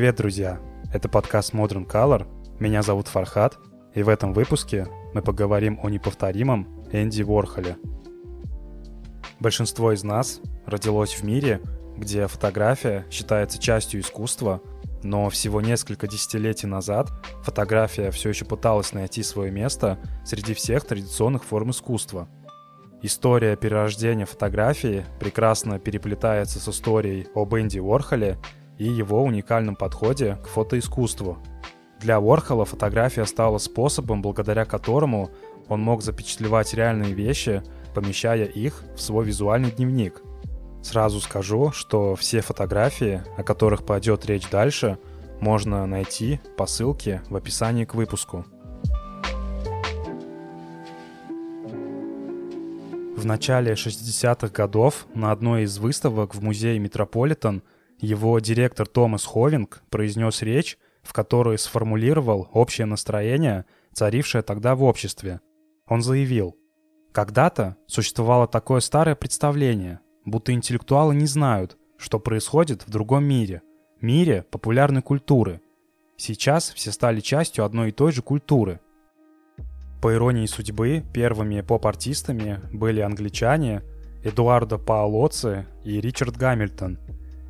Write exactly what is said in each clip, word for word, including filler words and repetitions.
Привет, друзья! Это подкаст Modern Color, меня зовут Фархат, и в этом выпуске мы поговорим о неповторимом Энди Уорхоле. Большинство из нас родилось в мире, где фотография считается частью искусства, но всего несколько десятилетий назад фотография все еще пыталась найти свое место среди всех традиционных форм искусства. История перерождения фотографии прекрасно переплетается с историей об Энди Уорхоле и его уникальном подходе к фотоискусству. Для Уорхола фотография стала способом, благодаря которому он мог запечатлевать реальные вещи, помещая их в свой визуальный дневник. Сразу скажу, что все фотографии, о которых пойдет речь дальше, можно найти по ссылке в описании к выпуску. В начале шестидесятых годов на одной из выставок в музее Метрополитен его директор Томас Ховинг произнес речь, в которой сформулировал общее настроение, царившее тогда в обществе. Он заявил: «Когда-то существовало такое старое представление, будто интеллектуалы не знают, что происходит в другом мире, мире популярной культуры. Сейчас все стали частью одной и той же культуры». По иронии судьбы, первыми поп-артистами были англичане Эдуардо Паолоцци и Ричард Гамильтон.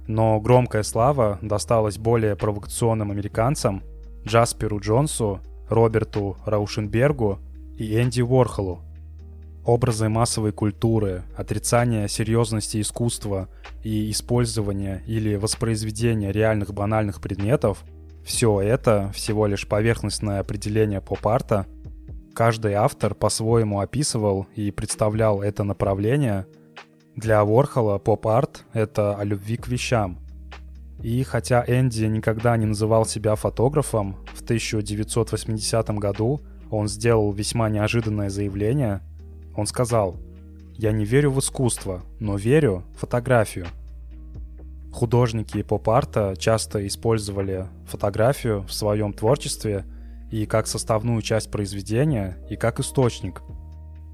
Но громкая слава досталась более провокационным американцам Джасперу Джонсу, Роберту Раушенбергу и Энди Уорхолу. Образы массовой культуры, отрицание серьезности искусства и использование или воспроизведение реальных банальных предметов – все это всего лишь поверхностное определение поп-арта. Каждый автор по-своему описывал и представлял это направление. Для Уорхола поп-арт — это о любви к вещам. И хотя Энди никогда не называл себя фотографом, в тысяча девятьсот восьмидесятом году он сделал весьма неожиданное заявление. Он сказал: «Я не верю в искусство, но верю в фотографию». Художники поп-арта часто использовали фотографию в своем творчестве и как составную часть произведения, и как источник.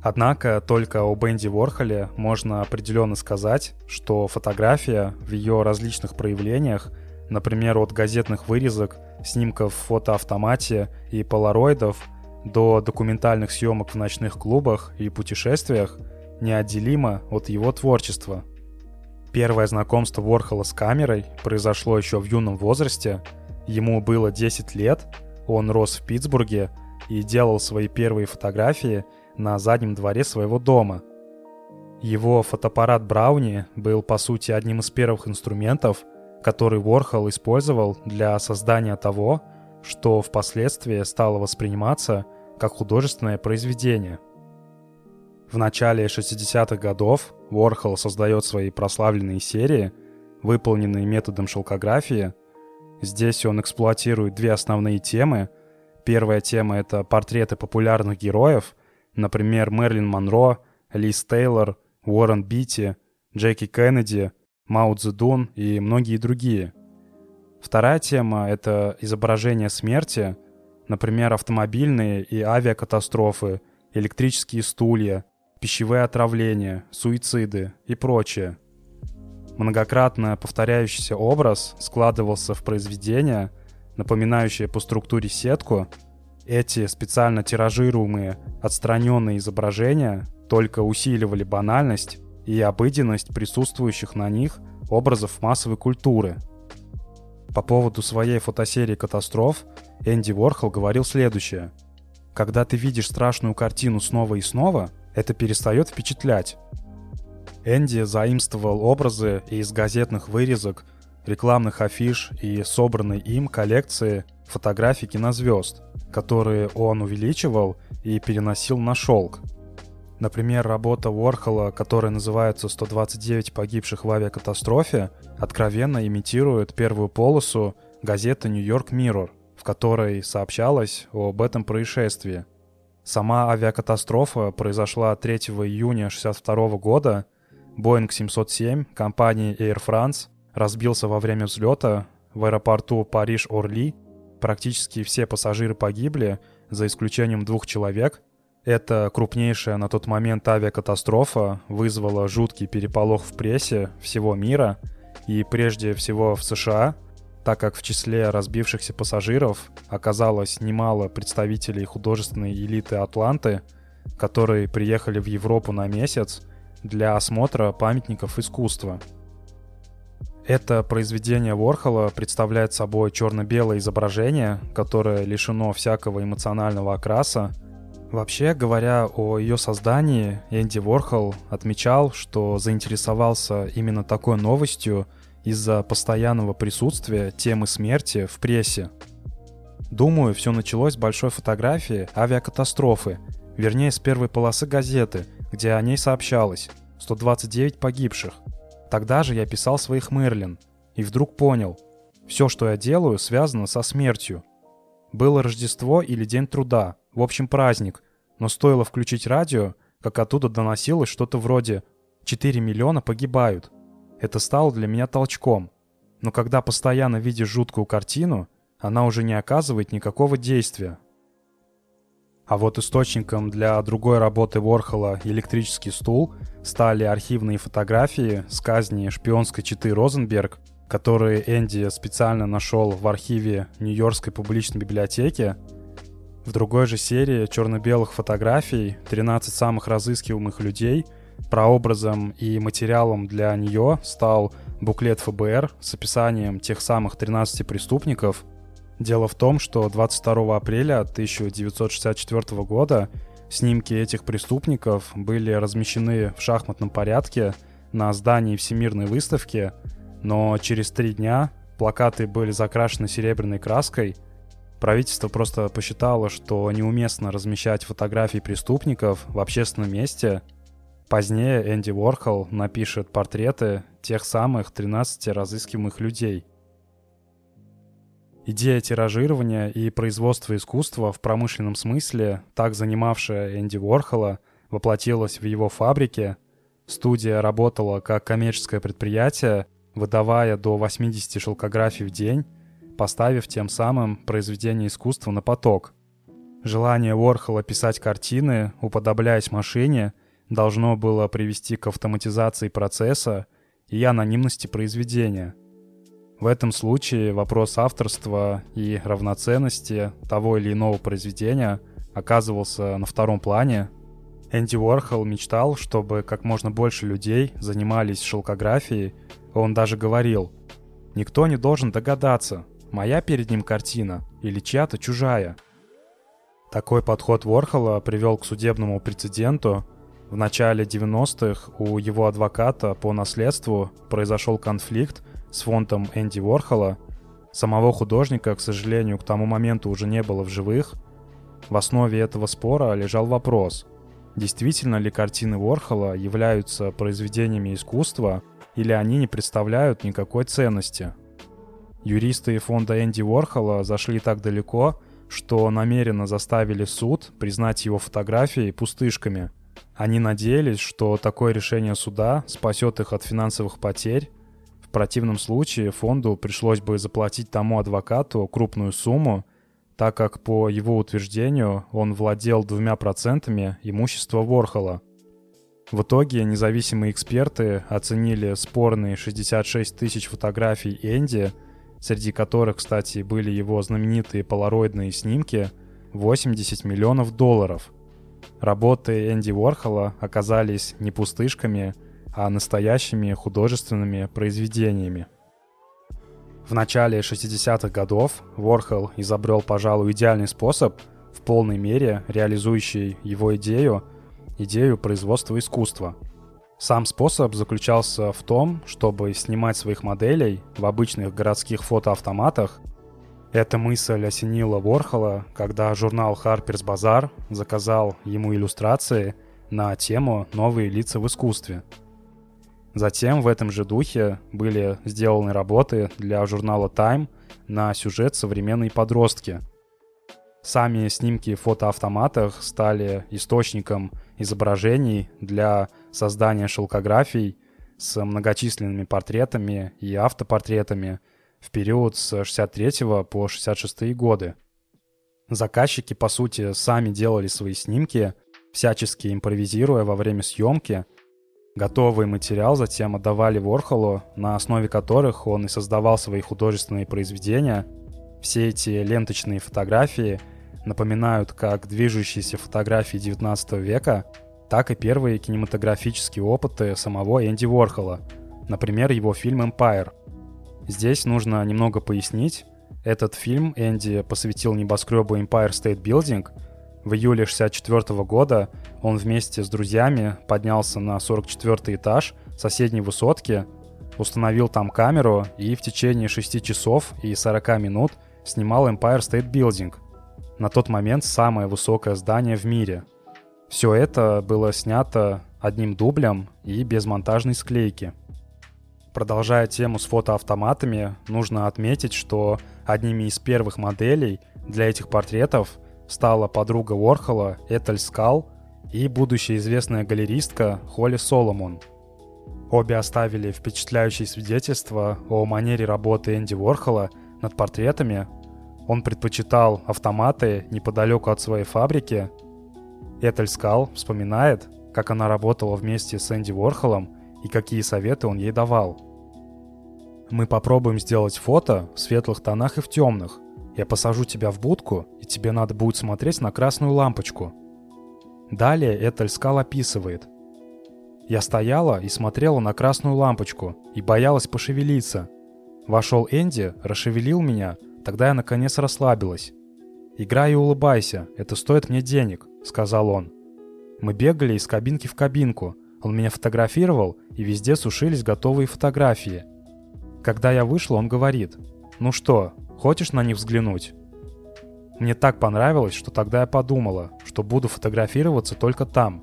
Однако только об Энди Уорхоле можно определенно сказать, что фотография в ее различных проявлениях, например, от газетных вырезок, снимков в фотоавтомате и полароидов до документальных съемок в ночных клубах и путешествиях, неотделима от его творчества. Первое знакомство Уорхола с камерой произошло еще в юном возрасте. Ему было десять лет, он рос в Питтсбурге и делал свои первые фотографии на заднем дворе своего дома. Его фотоаппарат Брауни был, по сути, одним из первых инструментов, который Уорхол использовал для создания того, что впоследствии стало восприниматься как художественное произведение. В начале шестидесятых годов Уорхол создает свои прославленные серии, выполненные методом шелкографии. Здесь он эксплуатирует две основные темы. Первая тема — это портреты популярных героев, например, Мэрилин Монро, Лиз Тейлор, Уоррен Битти, Джеки Кеннеди, Мао Цзэдун и многие другие. Вторая тема — это изображение смерти, например, автомобильные и авиакатастрофы, электрические стулья, пищевые отравления, суициды и прочее. Многократно повторяющийся образ складывался в произведение, напоминающее по структуре сетку. Эти специально тиражируемые, отстраненные изображения только усиливали банальность и обыденность присутствующих на них образов массовой культуры. По поводу своей фотосерии «Катастроф» Энди Уорхол говорил следующее: «Когда ты видишь страшную картину снова и снова, это перестает впечатлять». Энди заимствовал образы из газетных вырезок, рекламных афиш и собранной им коллекции фотографий кинозвезд, которые он увеличивал и переносил на шелк. Например, работа Уорхола, которая называется «сто двадцать девять погибших в авиакатастрофе», откровенно имитирует первую полосу газеты New York Mirror, в которой сообщалось об этом происшествии. Сама авиакатастрофа произошла третьего июня шестьдесят второго года. Боинг семьсот семь компании Air France разбился во время взлета в аэропорту Париж-Орли. Практически все пассажиры погибли, за исключением двух человек. Эта крупнейшая на тот момент авиакатастрофа вызвала жуткий переполох в прессе всего мира и прежде всего в США, так как в числе разбившихся пассажиров оказалось немало представителей художественной элиты Атланты, которые приехали в Европу на месяц для осмотра памятников искусства. Это произведение Уорхола представляет собой черно-белое изображение, которое лишено всякого эмоционального окраса. Вообще, говоря о ее создании, Энди Уорхол отмечал, что заинтересовался именно такой новостью из-за постоянного присутствия темы смерти в прессе. Думаю, все началось с большой фотографии авиакатастрофы, вернее, с первой полосы газеты, где о ней сообщалось сто двадцать девять погибших. Тогда же я писал своих Мэрилин, и вдруг понял, все, что я делаю, связано со смертью. Было Рождество или День труда, в общем праздник, но стоило включить радио, как оттуда доносилось что-то вроде «четыре миллиона погибают». Это стало для меня толчком, но когда постоянно видишь жуткую картину, она уже не оказывает никакого действия. А вот источником для другой работы Уорхола «Электрический стул» стали архивные фотографии с казни шпионской четы Розенберг, которые Энди специально нашел в архиве Нью-Йоркской публичной библиотеки. В другой же серии черно-белых фотографий тринадцать самых разыскиваемых людей прообразом и материалом для нее стал буклет ФБР с описанием тех самых тринадцати преступников. Дело в том, что двадцать второго апреля тысяча девятьсот шестьдесят четвёртого года снимки этих преступников были размещены в шахматном порядке на здании Всемирной выставки, но через три дня плакаты были закрашены серебряной краской. Правительство просто посчитало, что неуместно размещать фотографии преступников в общественном месте. Позднее Энди Уорхол напишет портреты тех самых тринадцати разыскиваемых людей. Идея тиражирования и производства искусства в промышленном смысле, так занимавшая Энди Уорхола, воплотилась в его фабрике. Студия работала как коммерческое предприятие, выдавая до восьмидесяти шелкографий в день, поставив тем самым произведение искусства на поток. Желание Уорхола писать картины, уподобляясь машине, должно было привести к автоматизации процесса и анонимности произведения. В этом случае вопрос авторства и равноценности того или иного произведения оказывался на втором плане. Энди Уорхол мечтал, чтобы как можно больше людей занимались шелкографией. Он даже говорил: «Никто не должен догадаться, моя перед ним картина или чья-то чужая». Такой подход Уорхола привел к судебному прецеденту. В начале девяностых у его адвоката по наследству произошел конфликт с фондом Энди Уорхола. Самого художника, к сожалению, к тому моменту уже не было в живых. В основе этого спора лежал вопрос, действительно ли картины Уорхола являются произведениями искусства, или они не представляют никакой ценности. Юристы фонда Энди Уорхола зашли так далеко, что намеренно заставили суд признать его фотографии пустышками. Они надеялись, что такое решение суда спасет их от финансовых потерь. В противном случае фонду пришлось бы заплатить тому адвокату крупную сумму, так как, по его утверждению, он владел двумя процентами имущества Уорхола. В итоге независимые эксперты оценили спорные шестьдесят шесть тысяч фотографий Энди, среди которых, кстати, были его знаменитые полароидные снимки, восемьдесят миллионов долларов. Работы Энди Уорхола оказались не пустышками, а настоящими художественными произведениями. В начале шестидесятых годов Уорхол изобрел, пожалуй, идеальный способ, в полной мере реализующий его идею, идею производства искусства. Сам способ заключался в том, чтобы снимать своих моделей в обычных городских фотоавтоматах. Эта мысль осенила Уорхола, когда журнал Harper's Bazaar заказал ему иллюстрации на тему «Новые лица в искусстве». Затем в этом же духе были сделаны работы для журнала Time на сюжет «Современные подростки». Сами снимки в фотоавтоматах стали источником изображений для создания шелкографий с многочисленными портретами и автопортретами в период с шестьдесят третьего по шестьдесят шестые годы. Заказчики, по сути, сами делали свои снимки, всячески импровизируя во время съемки. готовый материал затем отдавали Уорхолу, на основе которых он и создавал свои художественные произведения. Все эти ленточные фотографии напоминают как движущиеся фотографии девятнадцатого века, так и первые кинематографические опыты самого Энди Уорхола, например, его фильм «Empire». Здесь нужно немного пояснить. Этот фильм Энди посвятил небоскребу Empire State Building. В июле тысяча девятьсот шестьдесят четвёртого года он вместе с друзьями поднялся на сорок четвёртый этаж соседней высотки, установил там камеру и в течение шести часов и сорока минут снимал Empire State Building. На тот момент самое высокое здание в мире. Все это было снято одним дублем и без монтажной склейки. Продолжая тему с фотоавтоматами, нужно отметить, что одними из первых моделей для этих портретов стала подруга Уорхола Этель Скал и будущая известная галеристка Холли Соломон. Обе оставили впечатляющие свидетельства о манере работы Энди Уорхола над портретами. Он предпочитал автоматы неподалеку от своей фабрики. Этель Скал вспоминает, как она работала вместе с Энди Уорхолом и какие советы он ей давал. «Мы попробуем сделать фото в светлых тонах и в темных. Я посажу тебя в будку, и тебе надо будет смотреть на красную лампочку». Далее Этель Скал описывает. «Я стояла и смотрела на красную лампочку и боялась пошевелиться. Вошел Энди, расшевелил меня, тогда я наконец расслабилась. «Играй и улыбайся, это стоит мне денег», — сказал он. Мы бегали из кабинки в кабинку, он меня фотографировал, и везде сушились готовые фотографии. Когда я вышла, он говорит: «Ну что, хочешь на них взглянуть?» Мне так понравилось, что тогда я подумала, что буду фотографироваться только там.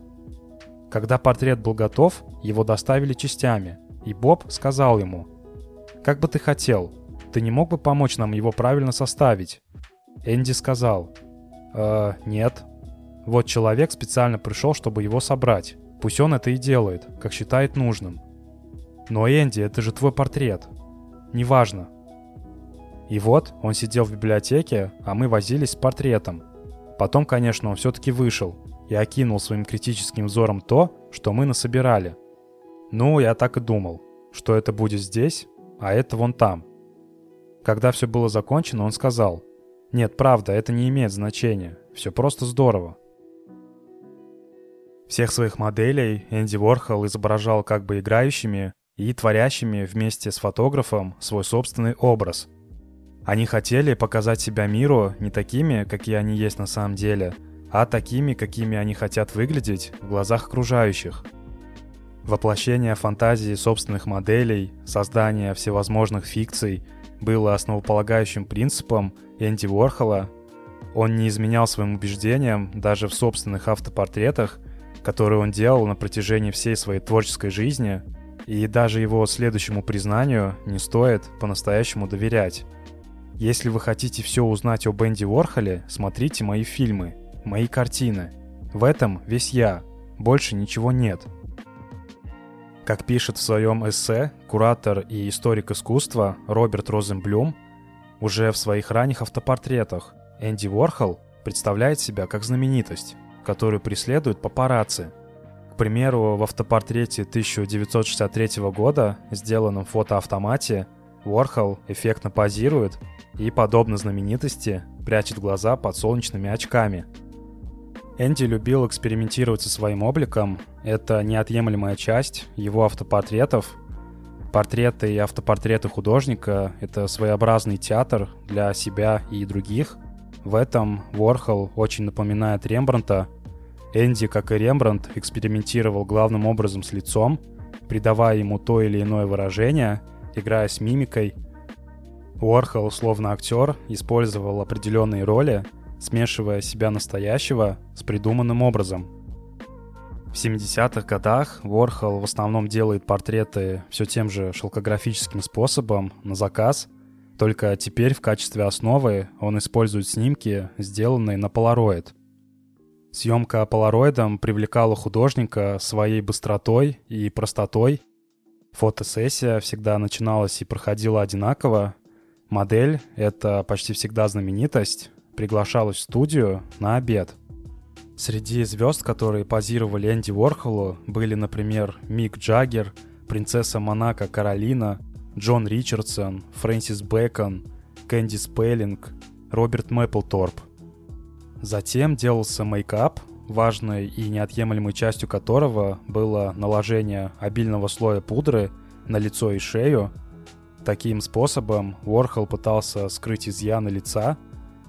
Когда портрет был готов, его доставили частями, и Боб сказал ему: «Как бы ты хотел? Ты не мог бы помочь нам его правильно составить?» Энди сказал: «Э, нет. Вот человек специально пришел, чтобы его собрать. Пусть он это и делает, как считает нужным». «Но, Энди, это же твой портрет». «Неважно». И вот он сидел в библиотеке, а мы возились с портретом. Потом, конечно, он все-таки вышел и окинул своим критическим взором то, что мы насобирали. Ну, я так и думал, что это будет здесь, а это вон там. Когда все было закончено, он сказал: «Нет, правда, это не имеет значения. Все просто здорово». Всех своих моделей Энди Уорхол изображал как бы играющими и творящими вместе с фотографом свой собственный образ. Они хотели показать себя миру не такими, какие они есть на самом деле, а такими, какими они хотят выглядеть в глазах окружающих. Воплощение фантазии собственных моделей, создание всевозможных фикций было основополагающим принципом Энди Уорхола. Он не изменял своим убеждениям даже в собственных автопортретах, которые он делал на протяжении всей своей творческой жизни, и даже его следующему признанию не стоит по-настоящему доверять. Если вы хотите все узнать об Энди Уорхоле, смотрите мои фильмы, мои картины. В этом весь я, больше ничего нет. Как пишет в своем эссе куратор и историк искусства Роберт Розенблюм, уже в своих ранних автопортретах Энди Уорхол представляет себя как знаменитость, которую преследуют папарацци. К примеру, в автопортрете тысяча девятьсот шестьдесят третьего года, сделанном в фотоавтомате, Уорхол эффектно позирует и, подобно знаменитости, прячет глаза под солнечными очками. Энди любил экспериментировать со своим обликом. Это неотъемлемая часть его автопортретов. Портреты и автопортреты художника — это своеобразный театр для себя и других. В этом Уорхол очень напоминает Рембрандта. Энди, как и Рембрандт, экспериментировал главным образом с лицом, придавая ему то или иное выражение, играя с мимикой. Уорхол, словно актер, использовал определенные роли, смешивая себя настоящего с придуманным образом. В семидесятых годах Уорхол в основном делает портреты все тем же шелкографическим способом, на заказ, только теперь в качестве основы он использует снимки, сделанные на Polaroid. Съемка Polaroid'ом привлекала художника своей быстротой и простотой. Фотосессия всегда начиналась и проходила одинаково. Модель, это почти всегда знаменитость, приглашалась в студию на обед. Среди звезд, которые позировали Энди Уорхолу, были, например, Мик Джаггер, принцесса Монако Каролина, Джон Ричардсон, Фрэнсис Бэкон, Кэнди Спеллинг, Роберт Мэпплторп. Затем делался мейкап, важной и неотъемлемой частью которого было наложение обильного слоя пудры на лицо и шею. Таким способом Уорхол пытался скрыть изъяны лица,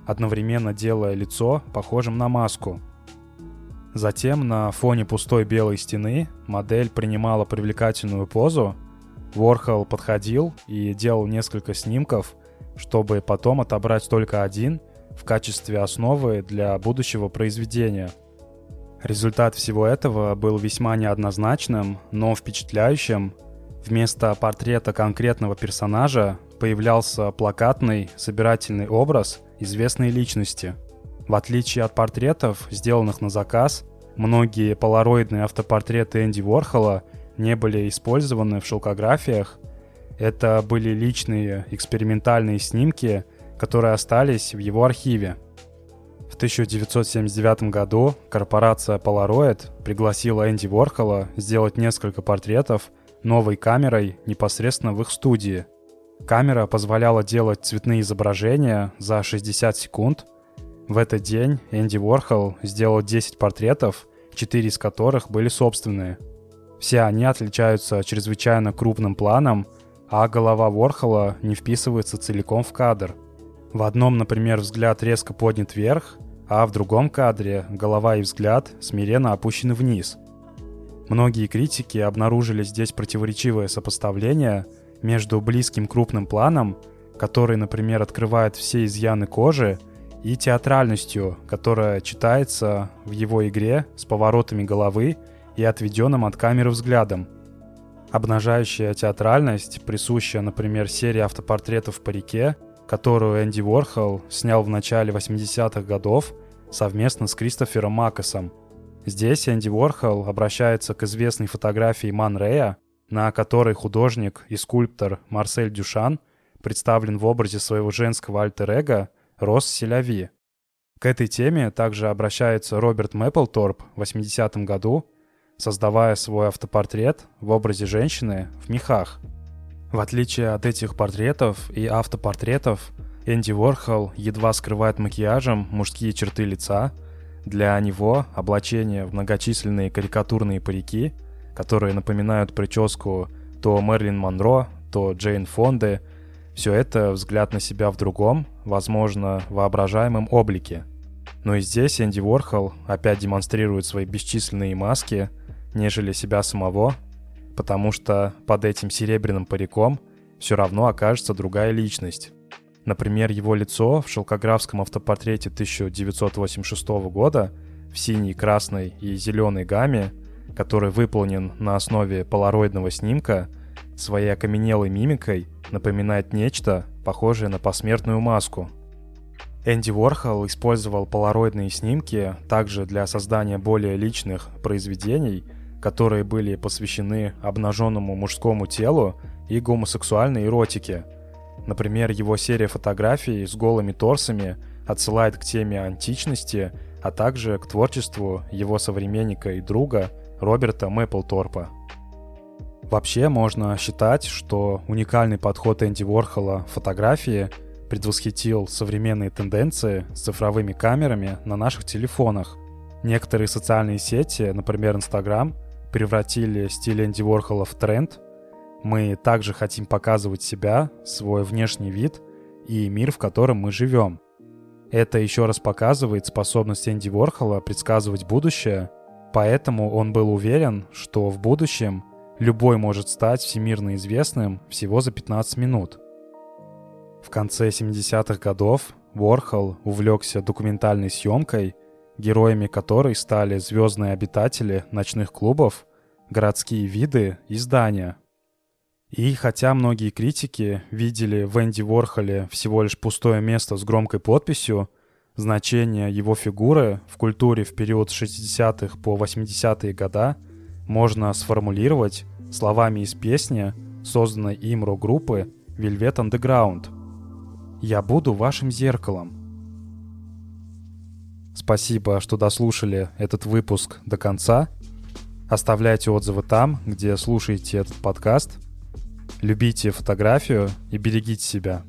одновременно делая лицо похожим на маску. Затем на фоне пустой белой стены модель принимала привлекательную позу. Уорхол подходил и делал несколько снимков, чтобы потом отобрать только один в качестве основы для будущего произведения. Результат всего этого был весьма неоднозначным, но впечатляющим. Вместо портрета конкретного персонажа появлялся плакатный, собирательный образ известной личности. В отличие от портретов, сделанных на заказ, многие полароидные автопортреты Энди Уорхола не были использованы в шелкографиях. Это были личные экспериментальные снимки, которые остались в его архиве. В тысяча девятьсот семьдесят девятом году корпорация Polaroid пригласила Энди Уорхола сделать несколько портретов новой камерой непосредственно в их студии. Камера позволяла делать цветные изображения за шестьдесят секунд. В этот день Энди Уорхол сделал десять портретов, четыре из которых были собственные. Все они отличаются чрезвычайно крупным планом, а голова Уорхола не вписывается целиком в кадр. В одном, например, взгляд резко поднят вверх, а в другом кадре голова и взгляд смиренно опущены вниз. Многие критики обнаружили здесь противоречивое сопоставление между близким крупным планом, который, например, открывает все изъяны кожи, и театральностью, которая читается в его игре с поворотами головы и отведенным от камеры взглядом. Обнажающая театральность присуща, например, серии автопортретов по реке, которую Энди Уорхол снял в начале восьмидесятых годов совместно с Кристофером Маккосом. Здесь Энди Уорхол обращается к известной фотографии Ман Рея, на которой художник и скульптор Марсель Дюшан представлен в образе своего женского альтер-эго Рос Селяви. К этой теме также обращается Роберт Мэпплторп в восьмидесятом году, создавая свой автопортрет в образе женщины в мехах. В отличие от этих портретов и автопортретов, Энди Уорхол едва скрывает макияжем мужские черты лица. Для него облачение в многочисленные карикатурные парики, которые напоминают прическу то Мэрилин Монро, то Джейн Фонды, все это взгляд на себя в другом, возможно, воображаемом облике. Но и здесь Энди Уорхол опять демонстрирует свои бесчисленные маски, нежели себя самого, потому что под этим серебряным париком все равно окажется другая личность. Например, его лицо в шелкографском автопортрете тысяча девятьсот восемьдесят шестого года в синей, красной и зеленой гамме, который выполнен на основе полароидного снимка, своей окаменелой мимикой напоминает нечто, похожее на посмертную маску. Энди Уорхол использовал полароидные снимки также для создания более личных произведений, которые были посвящены обнаженному мужскому телу и гомосексуальной эротике. Например, его серия фотографий с голыми торсами отсылает к теме античности, а также к творчеству его современника и друга Роберта Мэпплторпа. Вообще можно считать, что уникальный подход Энди Уорхола в фотографии предвосхитил современные тенденции с цифровыми камерами на наших телефонах. Некоторые социальные сети, например, Instagram, превратили стиль Энди Уорхола в тренд. Мы также хотим показывать себя, свой внешний вид и мир, в котором мы живем. Это еще раз показывает способность Энди Уорхола предсказывать будущее, поэтому он был уверен, что в будущем любой может стать всемирно известным всего за пятнадцать минут. В конце семидесятых годов Уорхол увлекся документальной съемкой, героями которой стали звездные обитатели ночных клубов, городские виды и здания. И хотя многие критики видели в Энди Уорхоле всего лишь пустое место с громкой подписью, значение его фигуры в культуре в период с шестидесятых по восьмидесятые года можно сформулировать словами из песни, созданной им рок-группы Velvet Underground: «Я буду вашим зеркалом». Спасибо, что дослушали этот выпуск до конца. Оставляйте отзывы там, где слушаете этот подкаст. Любите фотографию и берегите себя.